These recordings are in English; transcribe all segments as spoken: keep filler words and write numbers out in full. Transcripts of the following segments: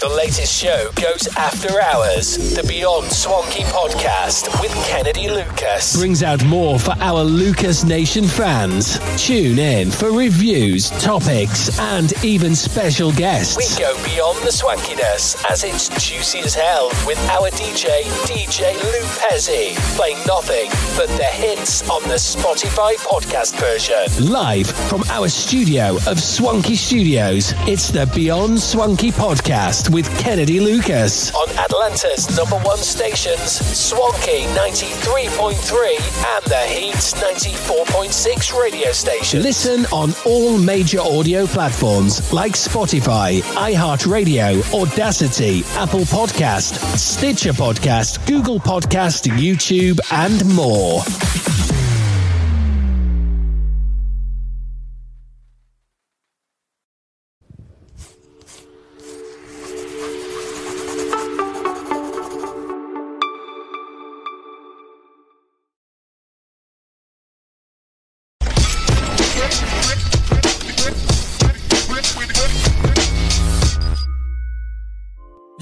The latest show goes after hours. The Beyond Swanky podcast with Kennedy Lucas brings out more for our Lucas Nation fans. Tune in for reviews, topics, and even special guests. We go beyond the swankiness as it's juicy as hell with our D J, D J Lupezi, playing nothing but the hits on the Spotify podcast version. Live from our studio of Swanky Studios, it's the Beyond Swanky podcast with Kennedy Lucas on Atlanta's number one stations, Swanky ninety-three point three and The Heat ninety-four point six radio station. Listen on all major audio platforms like Spotify, iHeartRadio, Audacity, Apple Podcast, Stitcher Podcast, Google Podcast, YouTube, and more.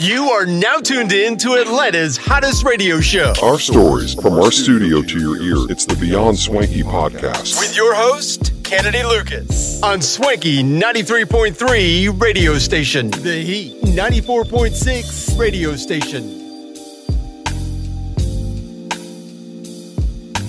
You are now tuned in to Atlanta's hottest radio show. Our stories from our studio to your ear. It's the Beyond Swanky podcast with your host, Kennedy Lucas, on Swanky ninety-three point three radio station, The Heat ninety-four point six radio station.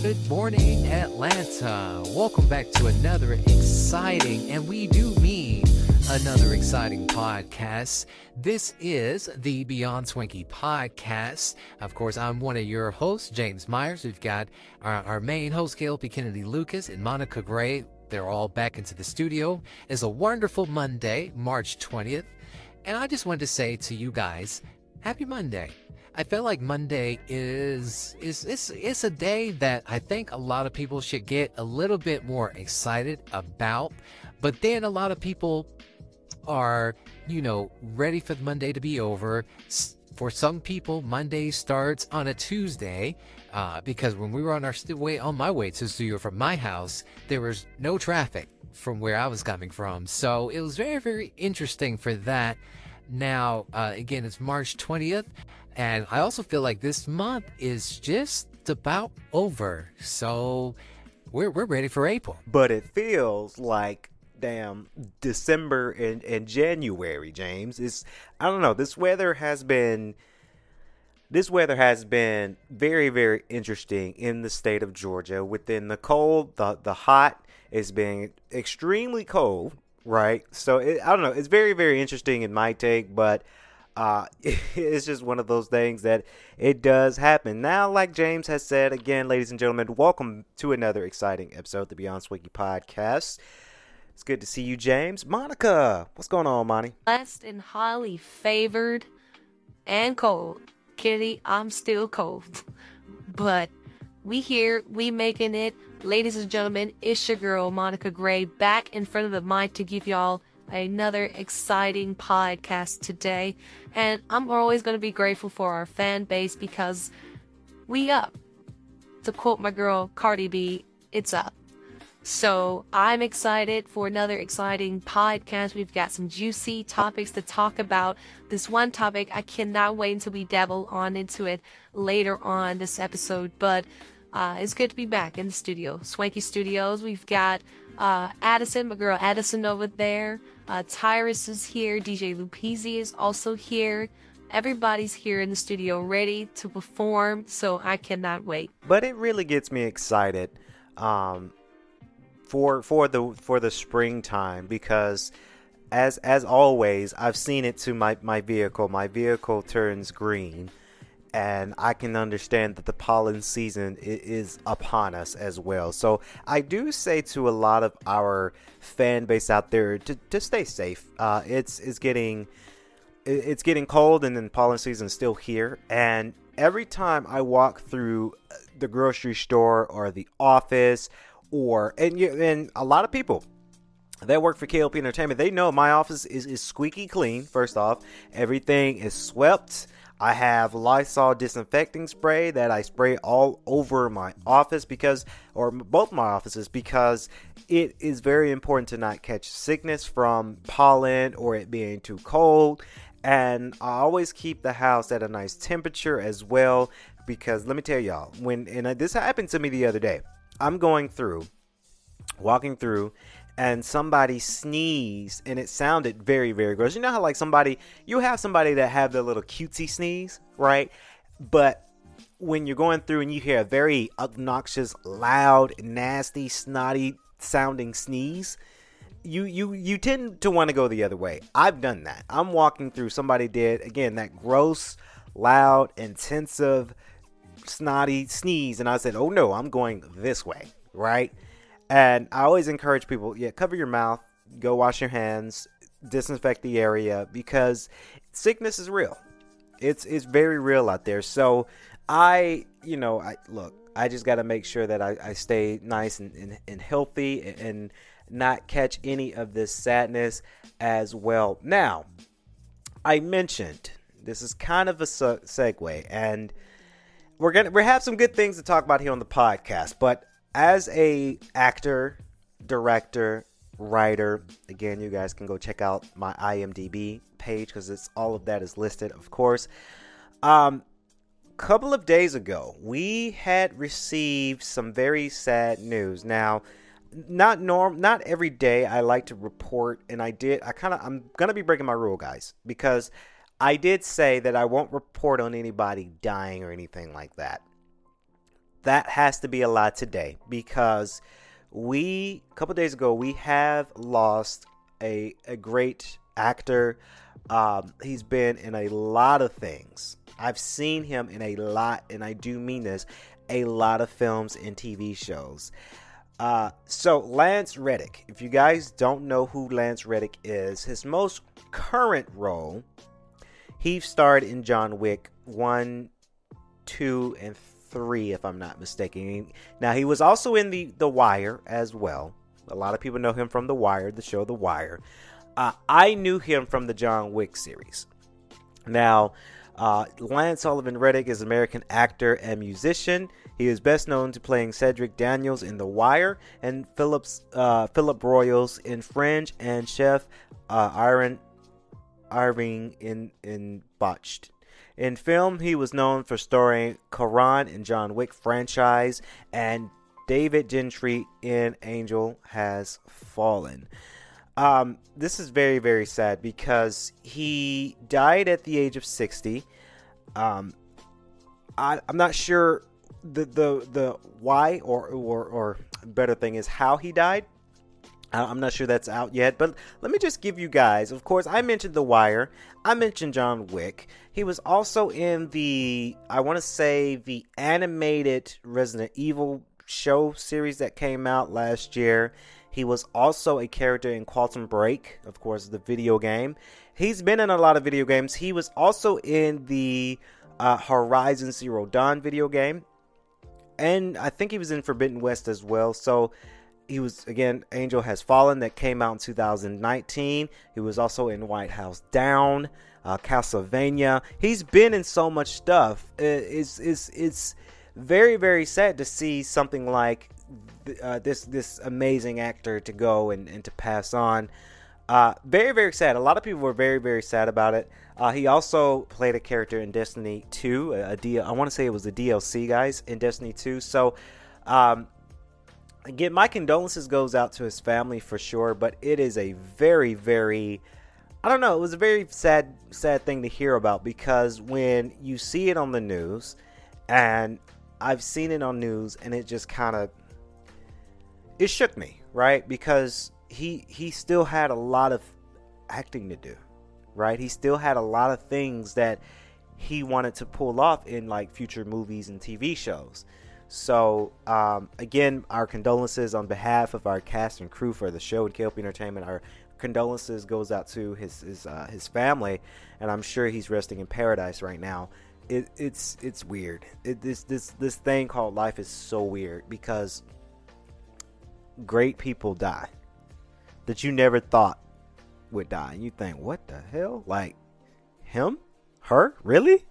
Good morning, Atlanta. Welcome back to another exciting, and we do mean another exciting podcast. This is the Beyond Swanky podcast. Of course, I'm one of your hosts, James Myers. We've got our, our main host, K L P Kennedy Lucas, and Monica Gray. They're all back into the studio. It's a wonderful Monday, March twentieth. And I just wanted to say to you guys, happy Monday. I feel like Monday is, is it's, it's a day that I think a lot of people should get a little bit more excited about. But then a lot of people are, you know, ready for Monday to be over. For some people, Monday starts on a Tuesday uh, because when we were on our st- way on my way to the studio from my house, there was no traffic from where I was coming from. So it was very, very interesting for that. Now, uh, again, it's March twentieth, and I also feel like this month is just about over. So we're we're ready for April. But it feels like damn December and, and January, James. It's I don't know, this weather has been this weather has been very, very interesting in the state of Georgia. Within the cold, the the hot is being extremely cold, right? So it, I don't know, it's very, very interesting in my take, but uh it's just one of those things that it does happen. Now, like James has said, again, ladies and gentlemen, welcome to another exciting episode of the Beyond Swanky podcast. It's good to see you, James. Monica, what's going on, Monty? Blessed and highly favored and cold. Kitty, I'm still cold. But we here, we making it. Ladies and gentlemen, it's your girl, Monica Gray, back in front of the mic to give y'all another exciting podcast today. And I'm always going to be grateful for our fan base because we up. To quote my girl, Cardi B, it's up. So I'm excited for another exciting podcast. We've got some juicy topics to talk about. This one topic, I cannot wait until we dabble on into it later on this episode. But uh, it's good to be back in the studio, Swanky Studios. We've got uh, Addison, my girl Addison over there. Uh, Tyrus is here. D J Lupezi is also here. Everybody's here in the studio ready to perform. So I cannot wait. But it really gets me excited. Um... for for the for the springtime, because as as always I've seen it to my my vehicle my vehicle turns green and I can understand that the pollen season is upon us as well. So I do say to a lot of our fan base out there to, to stay safe. Uh, it's it's getting it's getting cold, and then pollen season is still here. And every time I walk through the grocery store or the office, or and you, and a lot of people that work for K L P Entertainment, they know my office is, is squeaky clean. First off, everything is swept. I have Lysol disinfecting spray that I spray all over my office because, or both my offices, because it is very important to not catch sickness from pollen or it being too cold. And I always keep the house at a nice temperature as well, because let me tell y'all, when, and this happened to me the other day, I'm going through, walking through, and somebody sneezed, and it sounded very, very gross. You know how like somebody, you have somebody that have their little cutesy sneeze, right? But when you're going through and you hear a very obnoxious, loud, nasty, snotty sounding sneeze, you you you tend to want to go the other way. I've done that. I'm walking through, somebody did, again, that gross, loud, intensive, snotty sneeze, and I said, oh no, I'm going this way, right? And I always encourage people, yeah, cover your mouth, go wash your hands, disinfect the area, because sickness is real. It's it's very real out there. So I, you know, I look, I just got to make sure that I, I stay nice and, and, and healthy and, and not catch any of this sadness as well. Now, I mentioned, this is kind of a su- segue, and we're gonna we have some good things to talk about here on the podcast, but as a actor, director, writer, again, you guys can go check out my I M D B page because it's all of that is listed, of course. Um, couple of days ago, we had received some very sad news. Now, not norm, not every day I like to report, and I did. I kind of I'm gonna be breaking my rule, guys, because I did say that I won't report on anybody dying or anything like that. That has to be a lot today, because we, a couple days ago, we have lost a a great actor. Um, he's been in a lot of things. I've seen him in a lot, and I do mean this, a lot of films and T V shows. Uh, so Lance Reddick, if you guys don't know who Lance Reddick is, his most current role, he starred in John Wick one, two, and three, if I'm not mistaken. Now, he was also in the The Wire as well. A lot of people know him from The Wire, the show The Wire. Uh, I knew him from the John Wick series. Now, uh, Lance Sullivan Reddick is an American actor and musician. He is best known to playing Cedric Daniels in The Wire and Phillips, uh, Philip Royals in Fringe, and Chef uh, Iron Irving in, in Botched. In film, he was known for starring Karan in John Wick franchise and David Gentry in Angel Has Fallen. Um, this is very, very sad because he died at the age of sixty. Um, I, I'm not sure the the, the why or, or, or better thing is how he died. I'm not sure that's out yet, but let me just give you guys, of course, I mentioned The Wire, I mentioned John Wick. He was also in the, I want to say, the animated Resident Evil show series that came out last year. He was also a character in Quantum Break, of course, the video game. He's been in a lot of video games. He was also in the uh, Horizon Zero Dawn video game, and I think he was in Forbidden West as well, so... He was, again, Angel Has Fallen, that came out in two thousand nineteen. He was also in White House Down, uh, Castlevania. He's been in so much stuff. It's, it's, it's very, very sad to see something like th- uh, this this amazing actor to go and, and to pass on. Uh, very, very sad. A lot of people were very, very sad about it. Uh, he also played a character in Destiny two. A, a D- I want to say it was the D L C, guys, in Destiny two. So, um... Again, my condolences goes out to his family for sure, but it is a very, very, I don't know, it was a very sad, sad thing to hear about, because when you see it on the news, and I've seen it on news, and it just kind of, it shook me, right? Because he he still had a lot of acting to do, right? He still had a lot of things that he wanted to pull off in like future movies and T V shows. So um, again, our condolences on behalf of our cast and crew for the show at K L P Entertainment. Our condolences goes out to his his, uh, his family, and I'm sure he's resting in paradise right now. It, it's it's weird. It, this this this thing called life is so weird, because great people die that you never thought would die. You think, what the hell? Like him, her, really?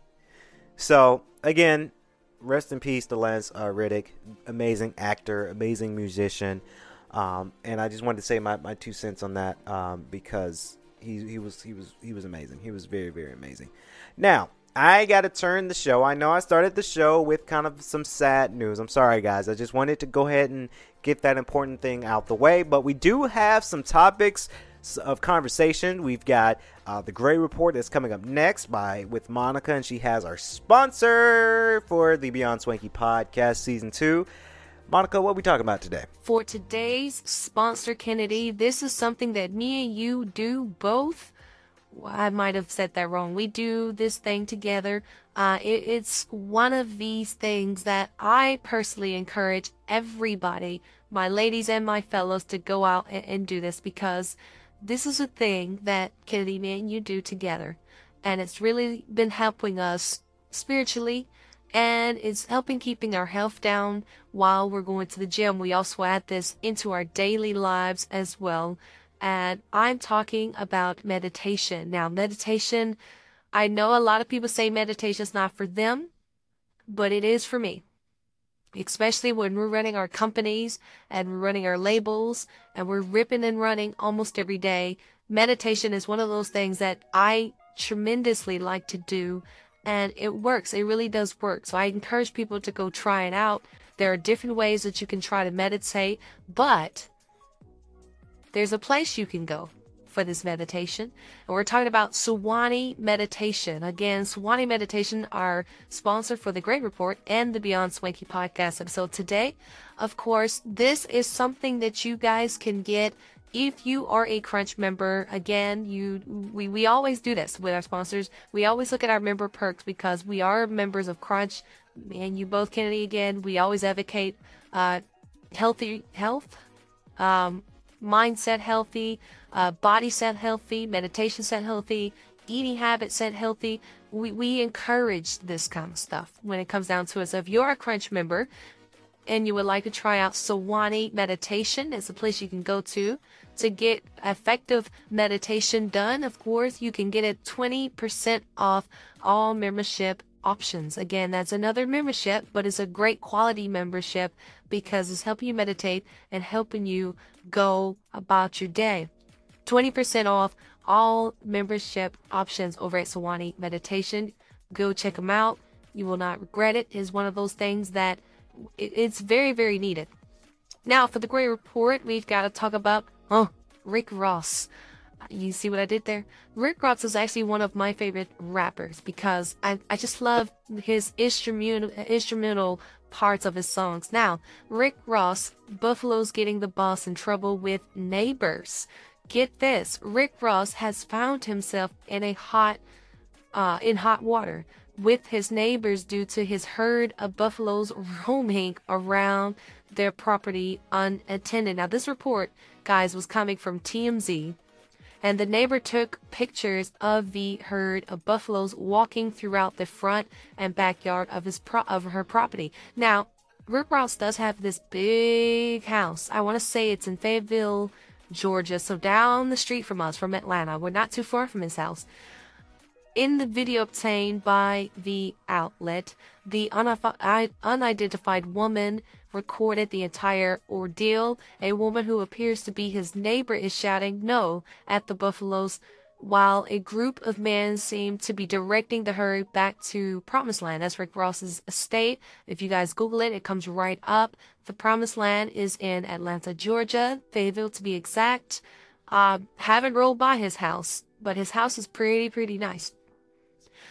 So again, rest in peace to Lance uh, Reddick, amazing actor, amazing musician. Um, and I just wanted to say my, my two cents on that, um, because he he was he was he was amazing. He was very very amazing. Now, I got to turn the show. I know I started the show with kind of some sad news. I'm sorry, guys. I just wanted to go ahead and get that important thing out the way. But we do have some topics of conversation. We've got uh, the Gray Report that's coming up next by with Monica. And she has our sponsor for the Beyond Swanky podcast season two. Monica, what are we talking about today? For today's sponsor, Kennedy, this is something that me and you do both. I might have said that wrong. We do this thing together. Uh, it, it's one of these things that I personally encourage everybody, my ladies and my fellows, to go out and, and do this, because this is a thing that Kennedy, me and you do together. And it's really been helping us spiritually, and it's helping keeping our health down while we're going to the gym. We also add this into our daily lives as well. And I'm talking about meditation. Now, meditation, I know a lot of people say meditation is not for them, but it is for me. Especially when we're running our companies and we're running our labels and we're ripping and running almost every day. Meditation is one of those things that I tremendously like to do, and it works. It really does work. So I encourage people to go try it out. There are different ways that you can try to meditate, but there's a place you can go for this meditation. And we're talking about Suwanee Meditation. Again, Suwanee Meditation, our sponsor for the Great Report and the Beyond Swanky podcast. And so today, of course, this is something that you guys can get if you are a Crunch member. Again, you we, we always do this with our sponsors. We always look at our member perks, because we are members of Crunch. Me and you both, Kennedy, again, we always advocate uh, healthy health, um, mindset healthy, uh, body set healthy, meditation set healthy, eating habit set healthy. We, we encourage this kind of stuff when it comes down to it. So if you're a Crunch member and you would like to try out Suwanee Meditation, it's a place you can go to to get effective meditation done. Of course, you can get it twenty percent off all membership options. Again, that's another membership, but it's a great quality membership, because it's helping you meditate and helping you go about your day. twenty percent off all membership options over at Suwanee Meditation. Go check them out. You will not regret it. It's one of those things that it's very, very needed. Now, for the Great Report, we've got to talk about oh, Rick Ross. You see what I did there? Rick Ross is actually one of my favorite rappers, because I, I just love his instrumental instrumental parts of his songs. Now, Rick Ross, Buffalo's getting the boss in trouble with neighbors. Get this, Rick Ross has found himself in a hot, uh, in hot water with his neighbors due to his herd of buffaloes roaming around their property unattended. Now, this report, guys, was coming from T M Z. And the neighbor took pictures of the herd of buffaloes walking throughout the front and backyard of his pro- of her property. Now, Rick Ross does have this big house. I want to say it's in Fayetteville, Georgia, so down the street from us, from Atlanta. We're not too far from his house. In the video obtained by the outlet, the un- unidentified woman recorded the entire ordeal. A woman who appears to be his neighbor is shouting "no" at the buffaloes, while a group of men seem to be directing the herd back to Promised Land. That's Rick Ross's estate. If you guys Google it, it comes right up. The Promised Land is in Atlanta, Georgia, Fayetteville to be exact. Uh, haven't rolled by his house, but his house is pretty, pretty nice.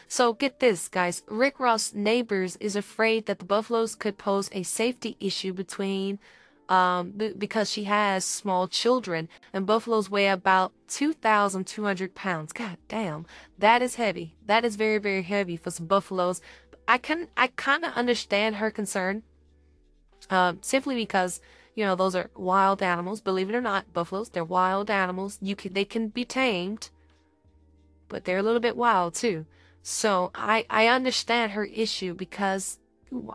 So get this, guys, Rick Ross' neighbors is afraid that the buffaloes could pose a safety issue between um, b because she has small children, and buffaloes weigh about two thousand two hundred pounds. God damn, that is heavy. That is very, very heavy for some buffaloes. I can, I kind of understand her concern, uh, simply because, you know, those are wild animals. Believe it or not, buffaloes, they're wild animals. You can, they can be tamed, but they're a little bit wild too. So I, I understand her issue because,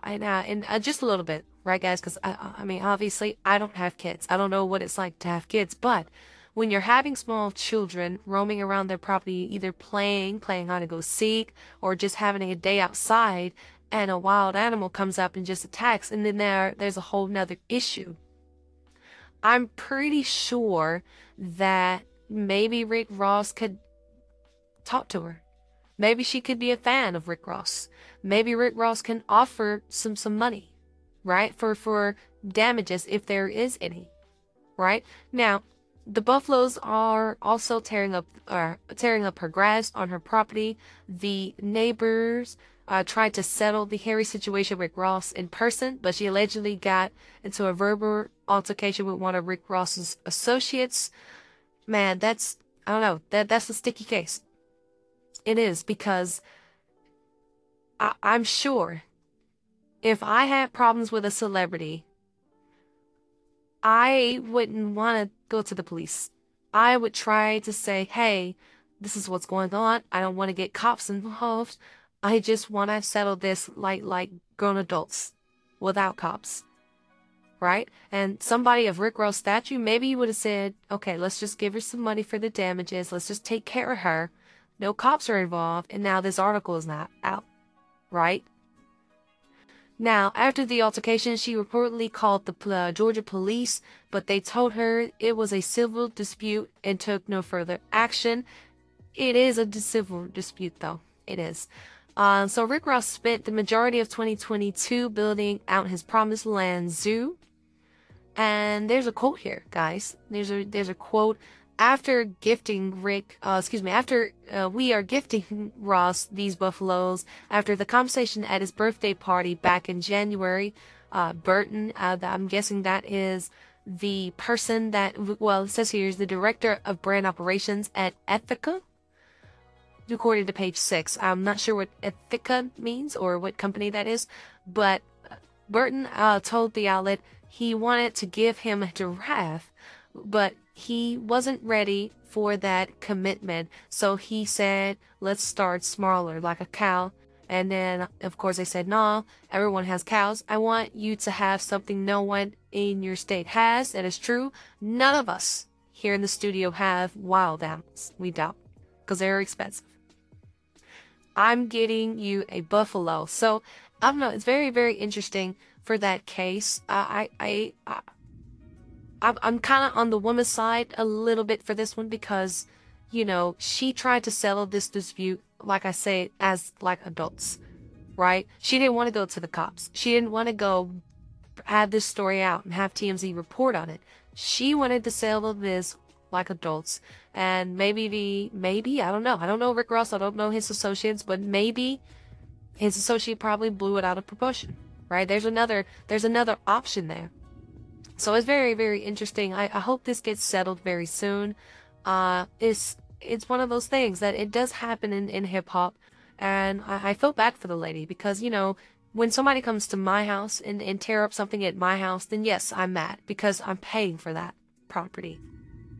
and, I, and I, just a little bit, right, guys? Because I, I mean, obviously, I don't have kids. I don't know what it's like to have kids, but when you're having small children roaming around their property, either playing, playing hide and go seek, or just having a day outside, and a wild animal comes up and just attacks, and then there, there's a whole nother issue. I'm pretty sure that maybe Rick Ross could talk to her. Maybe she could be a fan of Rick Ross. Maybe Rick Ross can offer some, some money, right? For, for damages, if there is any, right? Now, the buffaloes are also tearing up, uh, tearing up her grass on her property. The neighbors uh, tried to settle the hairy situation with Rick Ross in person, but she allegedly got into a verbal altercation with one of Rick Ross's associates. Man, that's, I don't know, that, that's a sticky case. It is, because I, I'm sure if I had problems with a celebrity, I wouldn't want to go to the police. I would try to say, hey, this is what's going on. I don't want to get cops involved. I just want to settle this like, like grown adults without cops, right? And somebody of Rick Ross statue, maybe you would have said, okay, let's just give her some money for the damages. Let's just take care of her. No cops are involved, and now this article is not out, right? Now, after the altercation, she reportedly called the uh, Georgia police, but they told her it was a civil dispute and took no further action. It is a civil dispute, though. It is. Uh, so Rick Ross spent the majority of twenty twenty-two building out his Promised Land Zoo. And there's a quote here, guys. There's a, there's a quote. After gifting Rick, uh, excuse me, after uh, we are gifting Ross these buffaloes, after the conversation at his birthday party back in January, uh, Burton, uh, I'm guessing that is the person that, well, it says here is the director of brand operations at Ethica, according to page six. I'm not sure what Ethica means or what company that is, but Burton uh, told the outlet he wanted to give him a giraffe, but he wasn't ready for that commitment, so he said, let's start smaller, like a cow. And then, of course, they said, no, everyone has cows. I want you to have something no one in your state has. That is true. None of us here in the studio have wild animals. We don't, because they're expensive. I'm getting you a buffalo. So, I don't know. It's very, very interesting for that case. I, I, I, I I'm kind of on the woman's side a little bit for this one because, you know, she tried to settle this dispute, like I say, as like adults, right? She didn't want to go to the cops. She didn't want to go have this story out and have T M Z report on it. She wanted to settle this like adults. And maybe the, maybe, I don't know. I don't know Rick Ross. I don't know his associates, but maybe his associate probably blew it out of proportion, right? There's another, there's another option there. So it's very, very interesting. I, I hope this gets settled very soon. Uh, it's it's one of those things that it does happen in, in hip-hop. And I, I feel bad for the lady because, you know, when somebody comes to my house and, and tear up something at my house, then yes, I'm mad because I'm paying for that property,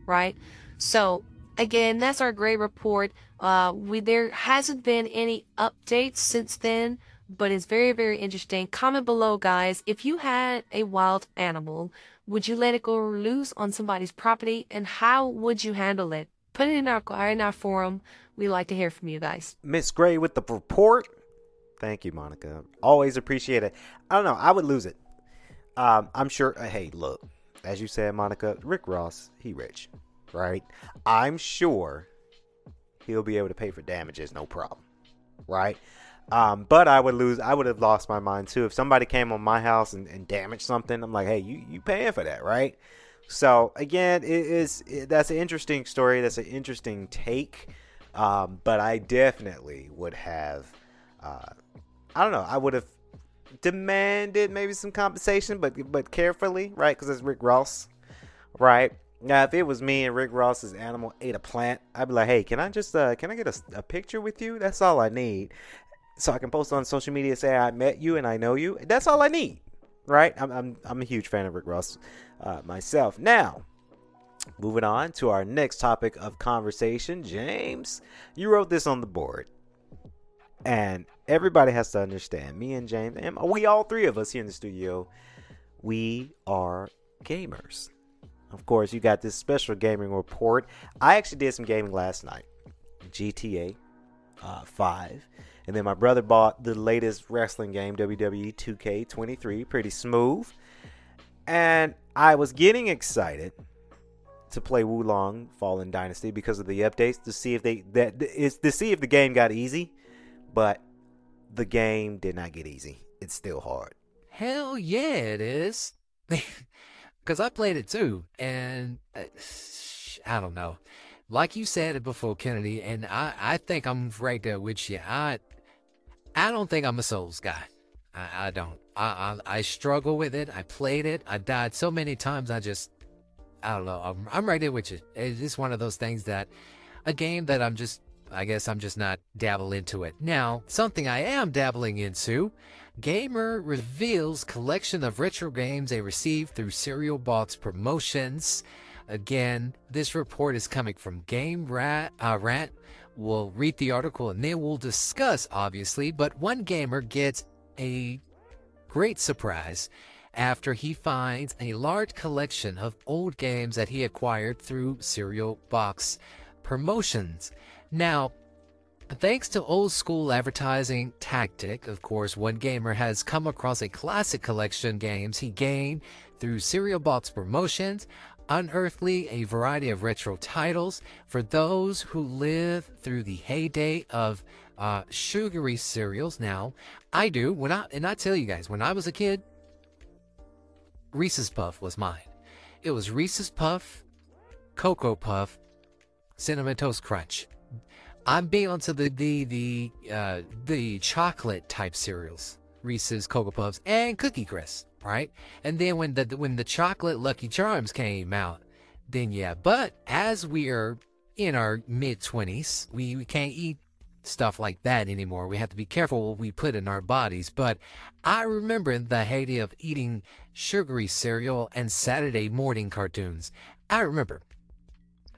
right? So, again, that's our Gray report. Uh, we there hasn't been any updates since then. But it's very, very interesting. Comment below, guys, if you had a wild animal, would you let it go loose on somebody's property, and how would you handle it? Put it in our, in our forum. We like to hear from you guys. Miss Gray with the report. Thank you, Monica. Always appreciate it. I don't know. I would lose it. Um, I'm sure. Uh, hey, look, as you said, Monica, Rick Ross, he rich, right? I'm sure he'll be able to pay for damages. No problem. Right. Um, but I would lose, I would have lost my mind too. If somebody came on my house and, and damaged something, I'm like, hey, you, you paying for that, right? So again, it is, it, that's an interesting story. That's an interesting take. Um, but I definitely would have, uh, I don't know. I would have demanded maybe some compensation, but but carefully, right? Because it's Rick Ross, right? Now, if it was me and Rick Ross's animal ate a plant, I'd be like, hey, can I just uh, can I get a, a picture with you? That's all I need. So I can post on social media, say I met you and I know you. That's all I need, right? I'm I'm, I'm a huge fan of Rick Ross uh, myself. Now, moving on to our next topic of conversation. James, you wrote this on the board. And everybody has to understand, me and James, and we all three of us here in the studio, we are gamers. Of course, you got this special gaming report. I actually did some gaming last night. G T A uh, five. And then my brother bought the latest wrestling game, W W E two K twenty-three. Pretty smooth. And I was getting excited to play Wulong Fallen Dynasty because of the updates to see if they that is to see if the game got easy. But the game did not get easy. It's still hard. Hell yeah, it is. Because I played it too. And uh, I don't know. Like you said it before, Kennedy, and I, I think I'm right there with you. I I don't think I'm a Souls guy. I, I don't. I, I I struggle with it. I played it. I died so many times. I just, I don't know. I'm, I'm right there with you. It's just one of those things that, a game that I'm just, I guess I'm just not dabble into it. Now, something I am dabbling into, Gamer reveals collection of retro games they received through Serial Box promotions. Again, this report is coming from Game Rat. Uh, Rat will read the article and then we'll discuss, obviously. But one gamer gets a great surprise after he finds a large collection of old games that he acquired through Serial Box promotions. Now, thanks to old-school advertising tactic, of course, one gamer has come across a classic collection of games he gained through Serial Box promotions, unearthing a variety of retro titles for those who live through the heyday of uh, sugary cereals. Now, I do, when I and I tell you guys, when I was a kid, Reese's Puff was mine. It was Reese's Puff, Cocoa Puff, Cinnamon Toast Crunch. I'm big onto the the the uh, the chocolate type cereals, Reese's, Cocoa Puffs, and Cookie Crisp. Right? And then when the when the chocolate Lucky Charms came out, then yeah. But as we are in our mid-twenties, we, we can't eat stuff like that anymore. We have to be careful what we put in our bodies. But I remember the heyday of eating sugary cereal and Saturday morning cartoons. I remember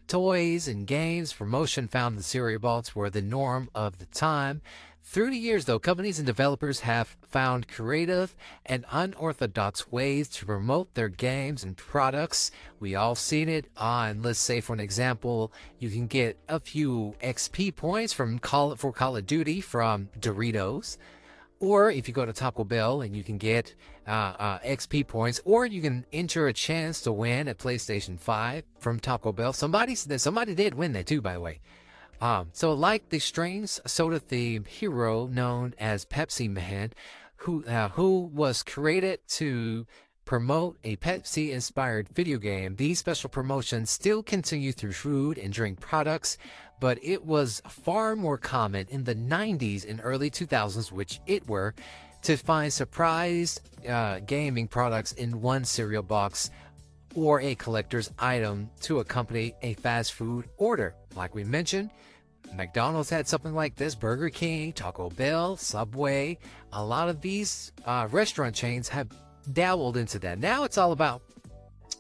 toys and games promotion found the cereal box were the norm of the time. Through the years, though, companies and developers have found creative and unorthodox ways to promote their games and products. We all seen it on, let's say, for an example, you can get a few X P points from Call for Call of Duty from Doritos. Or if you go to Taco Bell and you can get uh, uh, X P points, or you can enter a chance to win at PlayStation five from Taco Bell. Somebody, somebody did win that too, by the way. Um, so like the strange soda-themed hero known as Pepsi Man, who uh, who was created to promote a Pepsi-inspired video game, these special promotions still continue through food and drink products, but it was far more common in the nineties and early two thousands, which it were, to find surprise uh, gaming products in one cereal box or a collector's item to accompany a fast food order. Like we mentioned, McDonald's had something like this, Burger King, Taco Bell, Subway. A lot of these uh, restaurant chains have dabbled into that. Now it's all about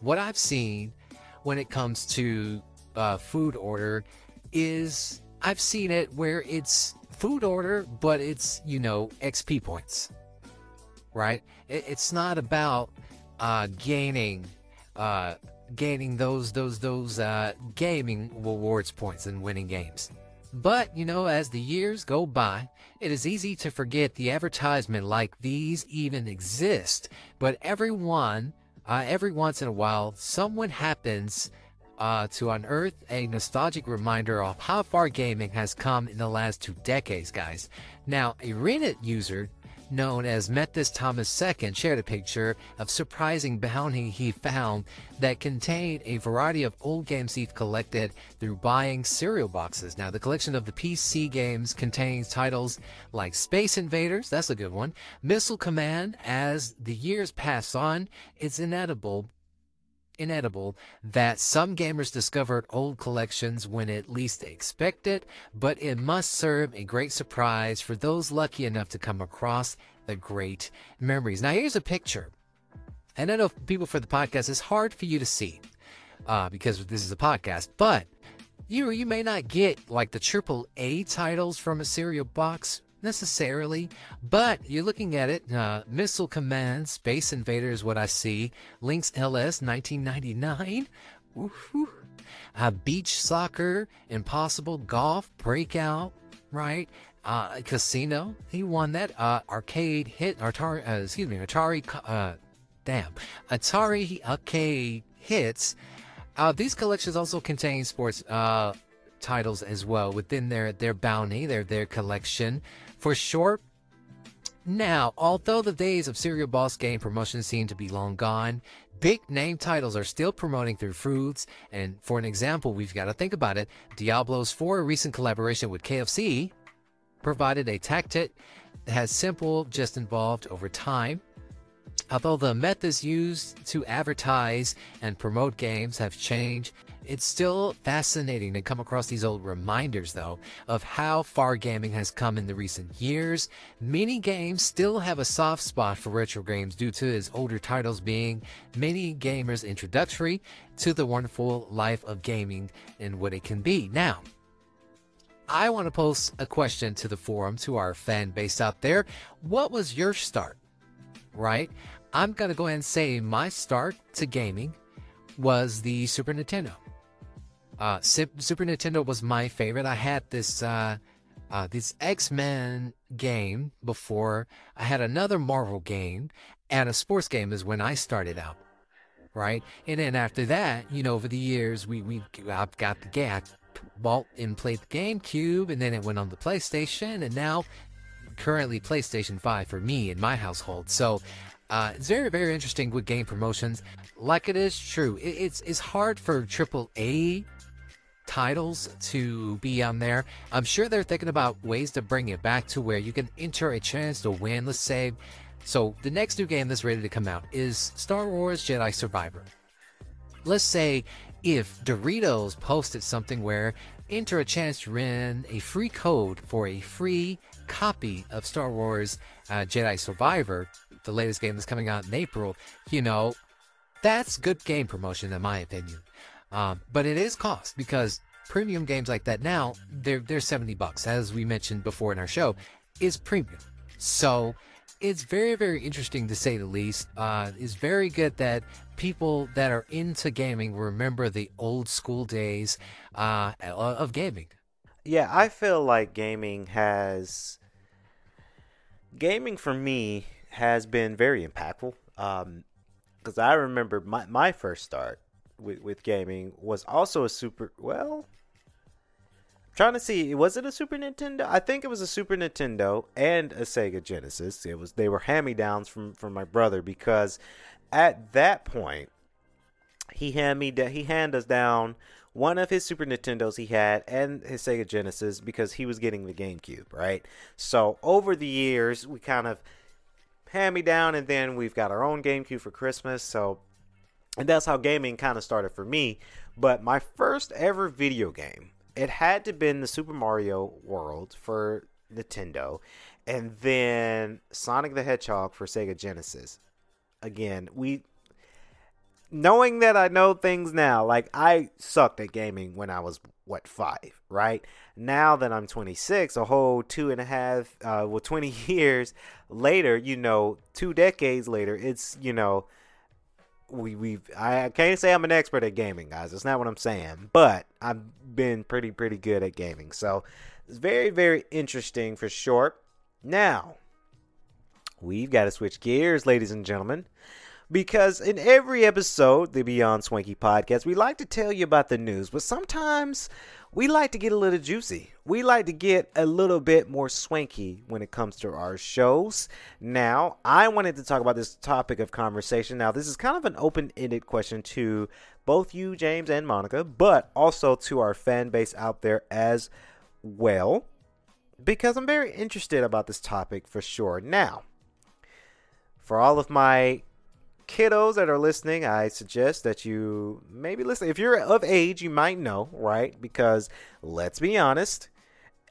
what I've seen when it comes to uh, food order is I've seen it where it's food order, but it's, you know, X P points, right? It, it's not about uh, gaining uh gaining those those those uh gaming rewards points and winning games. But you know, as the years go by, it is easy to forget the advertisement like these even exist. But everyone uh every once in a while someone happens uh to unearth a nostalgic reminder of how far gaming has come in the last two decades, guys. Now, a Reddit user known as Methus Thomas the Second, shared a picture of surprising bounty he found that contained a variety of old games he'd collected through buying cereal boxes. Now, the collection of the P C games contains titles like Space Invaders, that's a good one, Missile Command. As the years pass on, it's inedible. inedible that some gamers discovered old collections when at least expected, but it must serve a great surprise for those lucky enough to come across the great memories. Now here's a picture, and I know people for the podcast, it's hard for you to see uh, because this is a podcast, but you, you may not get like the triple A titles from a cereal box necessarily, but you're looking at it. Uh, Missile Command, Space Invader is what I see. Lynx L S, nineteen ninety-nine. Woohoo. Uh, beach Soccer, Impossible, Golf, Breakout, right? Uh, casino, he won that. Uh, arcade Hit, Atari, uh, excuse me, Atari, uh, damn. Atari Arcade Hits. Uh, these collections also contain sports uh, titles as well within their, their bounty, their, their collection. For short, now, although the days of cereal box game promotion seem to be long gone, big name titles are still promoting through foods. And for an example, we've got to think about it. Diablo's four, a recent collaboration with K F C, provided a tactic that has simple just evolved over time. Although the methods used to advertise and promote games have changed, it's still fascinating to come across these old reminders, though, of how far gaming has come in the recent years. Many games still have a soft spot for retro games due to its older titles being many gamers' introductory to the wonderful life of gaming and what it can be. Now, I want to pose a question to the forum, to our fan base out there. What was your start, right? I'm going to go ahead and say my start to gaming was the Super Nintendo. Uh, Super Nintendo was my favorite. I had this uh, uh, this X-Men game before. I had another Marvel game, and a sports game is when I started out, right? And then after that, you know, over the years, we we I've got the game, bought and played the GameCube, and then it went on the PlayStation, and now currently PlayStation five for me in my household. So. Uh, it's very, very interesting with game promotions. Like it is true, it, it's it's hard for triple A titles to be on there. I'm sure they're thinking about ways to bring it back to where you can enter a chance to win. Let's say, so the next new game that's ready to come out is Star Wars Jedi Survivor. Let's say if Doritos posted something where enter a chance to win a free code for a free copy of Star Wars uh, Jedi Survivor, the latest game that's coming out in April, you know, that's good game promotion in my opinion. Um, but it is cost, because premium games like that now, they're, they're seventy bucks, as we mentioned before in our show, is premium. So it's very, very interesting to say the least. Uh, it's very good that people that are into gaming remember the old school days uh, of gaming. Yeah, I feel like gaming has... Gaming for me... has been very impactful, um because I remember my, my first start with, with gaming was also a super well I'm trying to see was it a Super Nintendo? I think it was a Super Nintendo and a Sega Genesis. It was they were hand-me-downs from from my brother, because at that point he hand me he handed us down one of his Super Nintendos he had and his Sega Genesis, because he was getting the GameCube, right? So over the years we kind of hand-me-down, and then we've got our own GameCube for Christmas. So, and that's how gaming kind of started for me. But my first ever video game, it had to been the Super Mario World for Nintendo, and then Sonic the Hedgehog for Sega Genesis. Again, we knowing that I know things now, like I sucked at gaming when I was what five, right? Now that I'm twenty-six, a whole two and a half, uh, well, twenty years later, you know, two decades later, it's, you know, we, we've, I can't say I'm an expert at gaming, guys. That's not what I'm saying, but I've been pretty, pretty good at gaming. So it's very, very interesting for sure. Now we've got to switch gears, ladies and gentlemen, because in every episode, the Beyond Swanky podcast, we like to tell you about the news, but sometimes we like to get a little juicy. We like to get a little bit more swanky when it comes to our shows. Now, I wanted to talk about this topic of conversation. Now, this is kind of an open-ended question to both you, James, and Monica, but also to our fan base out there as well, because I'm very interested about this topic for sure. Now, for all of my kiddos that are listening, I suggest that you maybe listen. If you're of age, you might know, right? Because let's be honest,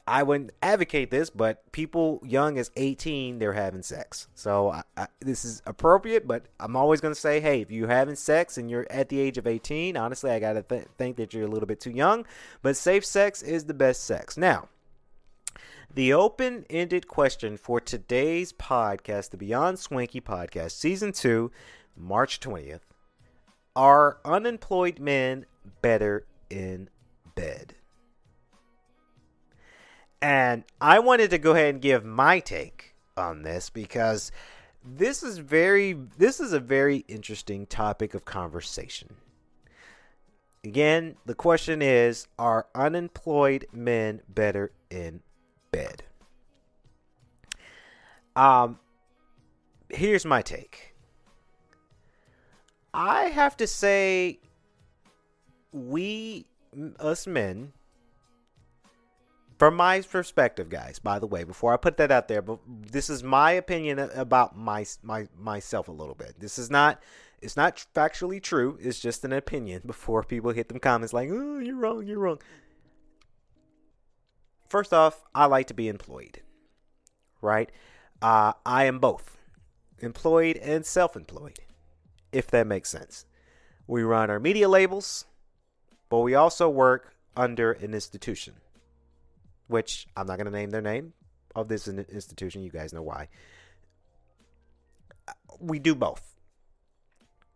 I wouldn't advocate this, but people young as eighteen, they're having sex. So I, I, this is appropriate, but I'm always going to say, hey, if you're having sex and you're at the age of eighteen, honestly, I got to th- think that you're a little bit too young, but safe sex is the best sex. Now, the open-ended question for today's podcast, the Beyond Swanky Podcast, Season two, March twentieth, are unemployed men better in bed? And I wanted to go ahead and give my take on this because this is very, this is a very interesting topic of conversation. Again, the question is, are unemployed men better in bed? Um, here's my take. I have to say, we, us men, from my perspective, guys, by the way, before I put that out there, but this is my opinion about my, my myself a little bit. This is not, it's not factually true. It's just an opinion before people hit them comments like, oh, you're wrong, you're wrong. First off, I like to be employed, right? Uh, I am both employed and self-employed, if that makes sense. We run our media labels, but we also work under an institution, which I'm not going to name their name of this institution. You guys know why. We do both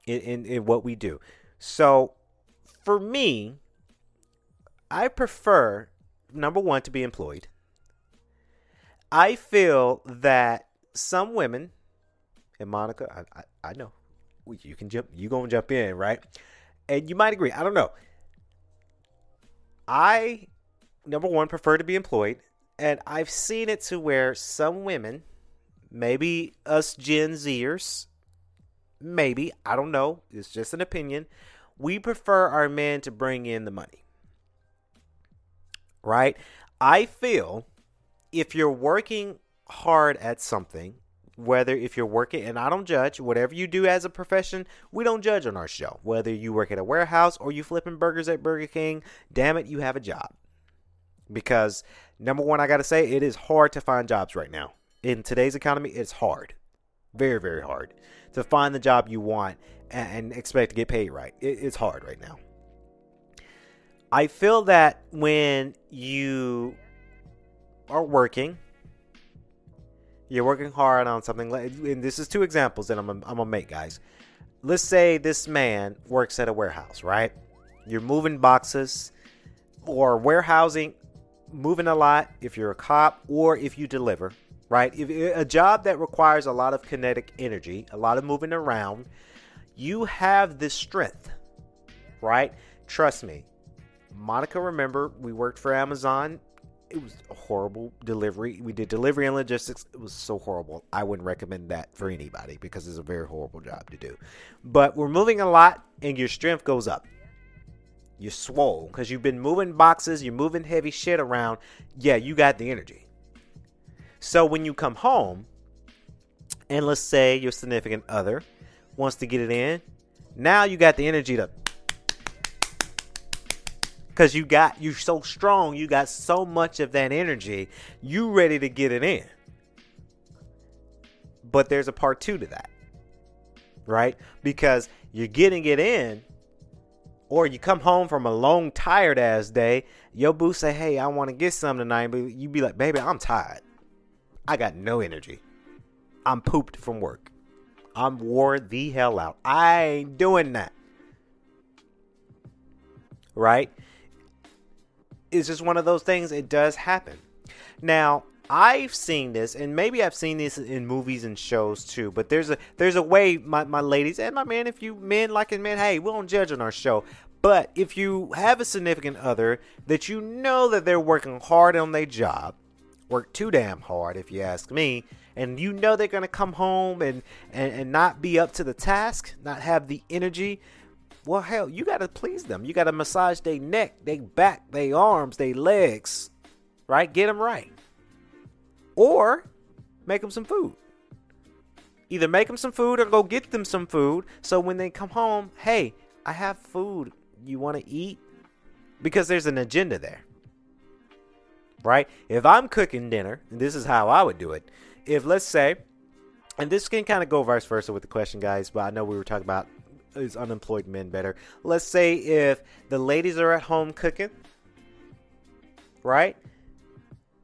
in, in, in what we do. So for me, I prefer, number one, to be employed. I feel that some women, and Monica, I, I, I know you can jump, you gonna jump in, right? And you might agree. I don't know. I, number one, prefer to be employed, and I've seen it to where some women, maybe us Gen Zers, maybe, I don't know, it's just an opinion, we prefer our men to bring in the money. Right? I feel if you're working hard at something, whether if you're working, and I don't judge, whatever you do as a profession, we don't judge on our show. Whether you work at a warehouse or you flipping burgers at Burger King, damn it, you have a job. Because, number one, I got to say, it is hard to find jobs right now. In today's economy, it's hard. Very, very hard to find the job you want and expect to get paid right. It's hard right now. I feel that when you are working, you're working hard on something. And this is two examples that I'm gonna, I'm gonna make, guys. Let's say this man works at a warehouse, right? You're moving boxes or warehousing, moving a lot if you're a cop or if you deliver, right? If a job that requires a lot of kinetic energy, a lot of moving around, you have this strength, right? Trust me. Monica, remember, we worked for Amazon. It was a horrible delivery. We did delivery and logistics. It was so horrible. I wouldn't recommend that for anybody because it's a very horrible job to do. But we're moving a lot and your strength goes up. You're swole because you've been moving boxes. You're moving heavy shit around. Yeah, you got the energy. So when you come home and let's say your significant other wants to get it in, now you got the energy to... Because you got, you're so strong, you got so much of that energy, you ready to get it in. But there's a part two to that, right? Because you're getting it in, or you come home from a long, tired ass day, your boo say, hey, I want to get some tonight, but you be like, baby, I'm tired. I got no energy. I'm pooped from work. I'm wore the hell out. I ain't doing that. Right? It's just one of those things. It does happen. Now, I've seen this, and maybe I've seen this in movies and shows too, but there's a there's a way, my, my ladies and my men, if you men liking men, hey, we don't judge on our show, But if you have a significant other that you know that they're working hard on their job, work too damn hard if you ask me, and you know they're going to come home and, and, and not be up to the task, not have the energy, well, hell, you got to please them. You got to massage their neck, their back, their arms, their legs, right? Get them right. Or make them some food. Either make them some food or go get them some food. So when they come home, hey, I have food. You want to eat? Because there's an agenda there, right? If I'm cooking dinner, this is how I would do it. If, let's say, and this can kind of go vice versa with the question, guys, but I know we were talking about is unemployed men better. Let's say if the ladies are at home cooking, right?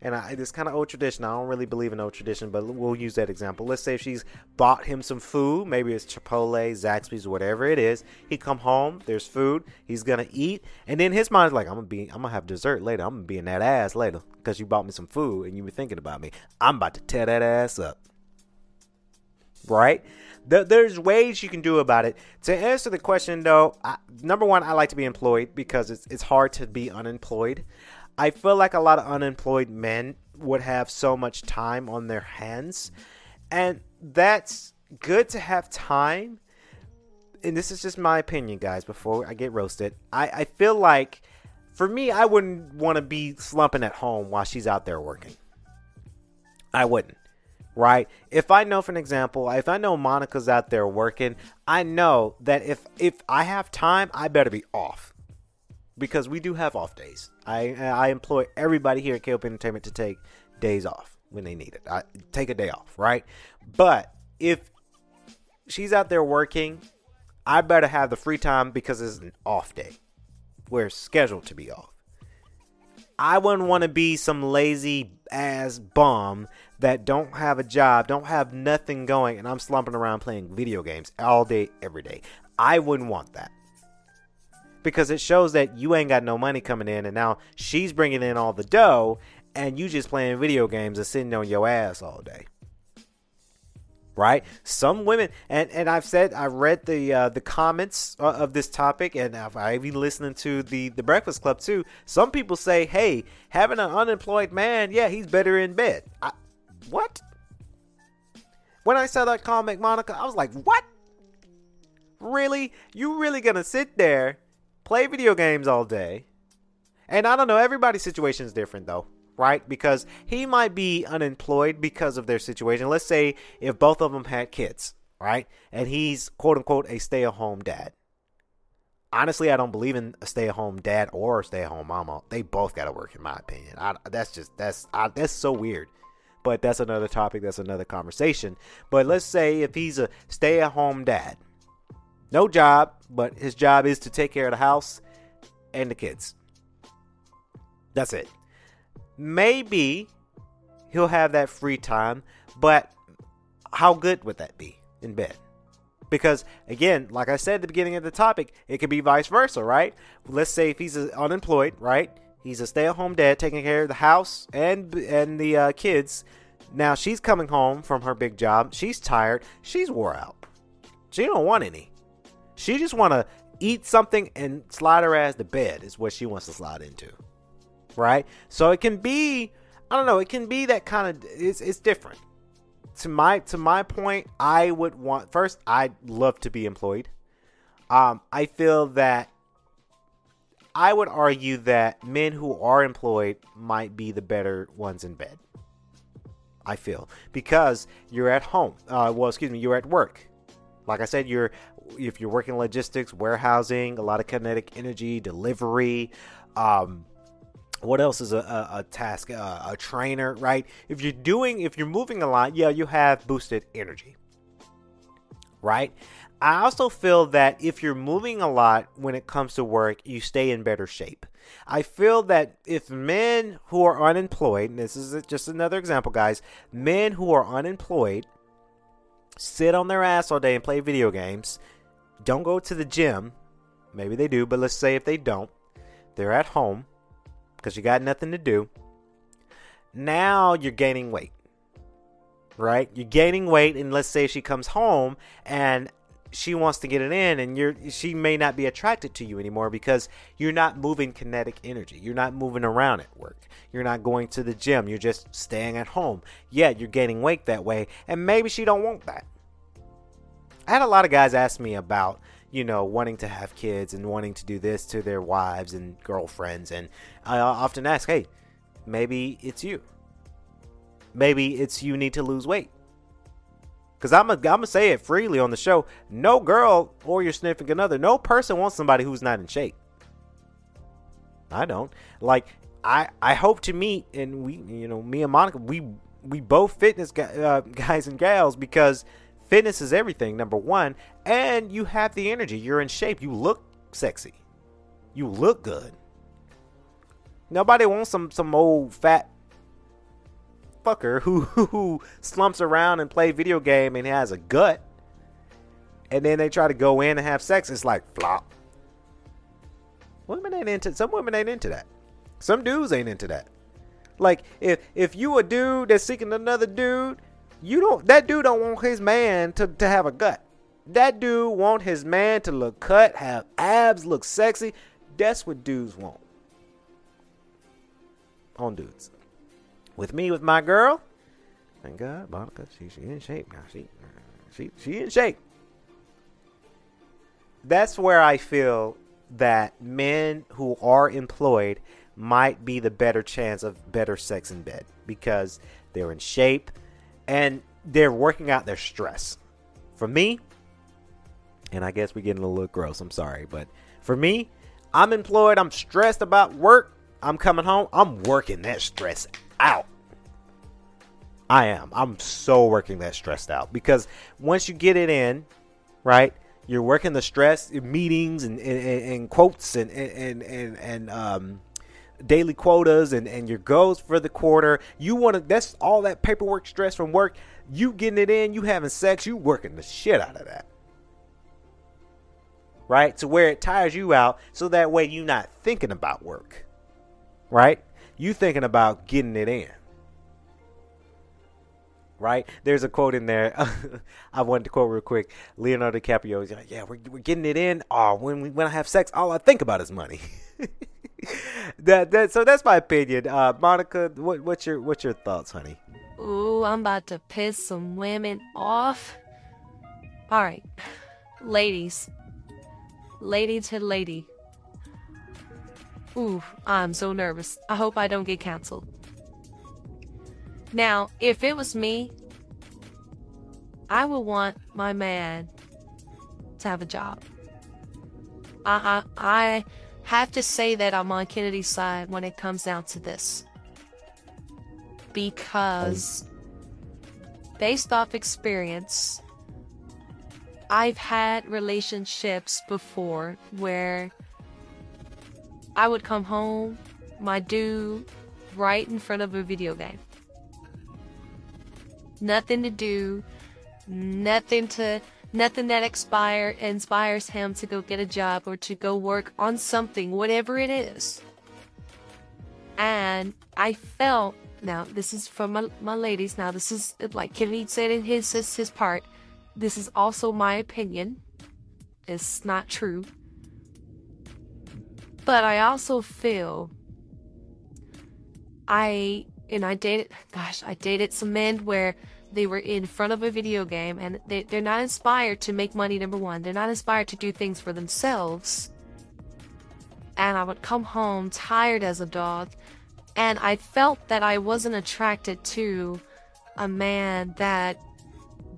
And I, this kind of old tradition. I don't really believe in old tradition, but we'll use that example. Let's say if she's bought him some food. Maybe it's Chipotle, Zaxby's, whatever it is. He come home. There's food. He's gonna eat, and then his mind's like, "I'm gonna be. I'm gonna have dessert later. I'm gonna be in that ass later because you bought me some food and you were thinking about me. I'm about to tear that ass up." Right? There's ways you can do about it. To answer the question, though, I, number one, I like to be employed because it's it's hard to be unemployed. I feel like a lot of unemployed men would have so much time on their hands, and that's good to have time. And this is just my opinion, guys, before I get roasted. I, I feel like, for me, I wouldn't want to be slumping at home while she's out there working. I wouldn't, right? If I know, for an example, if I know Monica's out there working, I know that if, if I have time, I better be off. Because we do have off days. I I employ everybody here at K L P Entertainment to take days off when they need it. I take a day off, right? But if she's out there working, I better have the free time because it's an off day. We're scheduled to be off. I wouldn't want to be some lazy ass bum that don't have a job, don't have nothing going, and I'm slumping around playing video games all day, every day. I wouldn't want that. Because it shows that you ain't got no money coming in, and now she's bringing in all the dough, and you just playing video games and sitting on your ass all day, right? Some women, and, and I've said, I've read the uh, the comments uh, of this topic, and I've, I've been listening to the, the Breakfast Club too. Some people say, hey, having an unemployed man, yeah, he's better in bed. I, what? When I saw that comment, Monica, I was like, what? Really? You really gonna sit there? Play video games all day. And I don't know, everybody's situation is different though, right? Because he might be unemployed because of their situation. Let's say if both of them had kids, right? And he's quote unquote a stay-at-home dad. Honestly, I don't believe in a stay-at-home dad or a stay-at-home mama. They both got to work in my opinion. I, that's just, that's, I, that's so weird. But that's another topic, that's another conversation. But let's say if he's a stay-at-home dad. No job, but his job is to take care of the house and the kids. That's it. Maybe he'll have that free time, but how good would that be in bed? Because, again, like I said at the beginning of the topic, it could be vice versa, right? Let's say if he's unemployed, right? He's a stay-at-home dad taking care of the house and, and the uh, kids. Now she's coming home from her big job. She's tired. She's wore out. She don't want any. She just want to eat something and slide her ass to bed is what she wants to slide into, right? So it can be, I don't know, it can be that kind of, it's it's different. To my to my point, I would want, first, I'd love to be employed. Um, I feel that, I would argue that men who are employed might be the better ones in bed. I feel, because you're at home, uh, well, excuse me, you're at work. Like I said, you're if you're working logistics, warehousing, a lot of kinetic energy, delivery. Um, what else is a, a, a task? Uh, a trainer, right? If you're doing, if you're moving a lot, yeah, you have boosted energy, right? I also feel that if you're moving a lot when it comes to work, you stay in better shape. I feel that if men who are unemployed, and this is just another example, guys, men who are unemployed, sit on their ass all day and play video games, don't go to the gym, maybe they do, but let's say if they don't, they're at home because you got nothing to do. Now you're gaining weight, right? You're gaining weight, and let's say she comes home and she wants to get it in, and you're she may not be attracted to you anymore because you're not moving kinetic energy. You're not moving around at work. You're not going to the gym. You're just staying at home. Yeah, you're gaining weight that way, and maybe she don't want that. I had a lot of guys ask me about, you know, wanting to have kids and wanting to do this to their wives and girlfriends, and I often ask, hey, maybe it's you. Maybe it's you need to lose weight. Because I'm going to say it freely on the show. No girl or your significant other, no person wants somebody who's not in shape. I don't. Like, I, I hope to meet, and we, you know, me and Monica, we we both fitness uh, guys and gals, because fitness is everything, number one. And you have the energy. You're in shape. You look sexy. You look good. Nobody wants some, some old fat fucker who, who who slumps around and play video game and has a gut, and then they try to go in and have sex. It's like flop. Women ain't into some women ain't into that. Some dudes ain't into that. Like if if you a dude that's seeking another dude, you don't that dude don't want his man to, to have a gut. That dude want his man to look cut, have abs, look sexy. That's what dudes want. On dudes. With me, with my girl, thank God, Monica, she she in shape now. She she she in shape. That's where I feel that men who are employed might be the better chance of better sex in bed, because they're in shape and they're working out their stress. For me, and I guess we're getting a little gross. I'm sorry, but for me, I'm employed. I'm stressed about work. I'm coming home. I'm working that stress out. out I am I'm so working that stressed out, because once you get it in, right, you're working the stress, meetings and and, and quotes and and and, and um daily quotas and and your goals for the quarter. You want to that's all that paperwork stress from work. You getting it in, you having sex, you working the shit out of that, right, to where it tires you out, so that way you're not thinking about work, right? You thinking about getting it in, right? There's a quote in there. I wanted to quote real quick. Leonardo DiCaprio is like, "Yeah, we're we're getting it in. Oh, when we when I have sex, all I think about is money." that that so that's my opinion. Uh, Monica, what what's your what's your thoughts, honey? Ooh, I'm about to piss some women off. All right, ladies, lady to lady. Ooh, I'm so nervous. I hope I don't get canceled. Now, if it was me, I would want my man to have a job. I, I, I have to say that I'm on Kennedy's side when it comes down to this. Because based off experience, I've had relationships before where I would come home, my dude, right in front of a video game. Nothing to do, nothing to, nothing that expire, inspires him to go get a job or to go work on something, whatever it is. And I felt, now this is from my, my ladies, now this is like Kennedy said in his, his, his part, this is also my opinion, it's not true. But I also feel I, and I dated, gosh, I dated some men where they were in front of a video game, and they, they're not inspired to make money, number one. They're not inspired to do things for themselves. And I would come home tired as a dog, and I felt that I wasn't attracted to a man that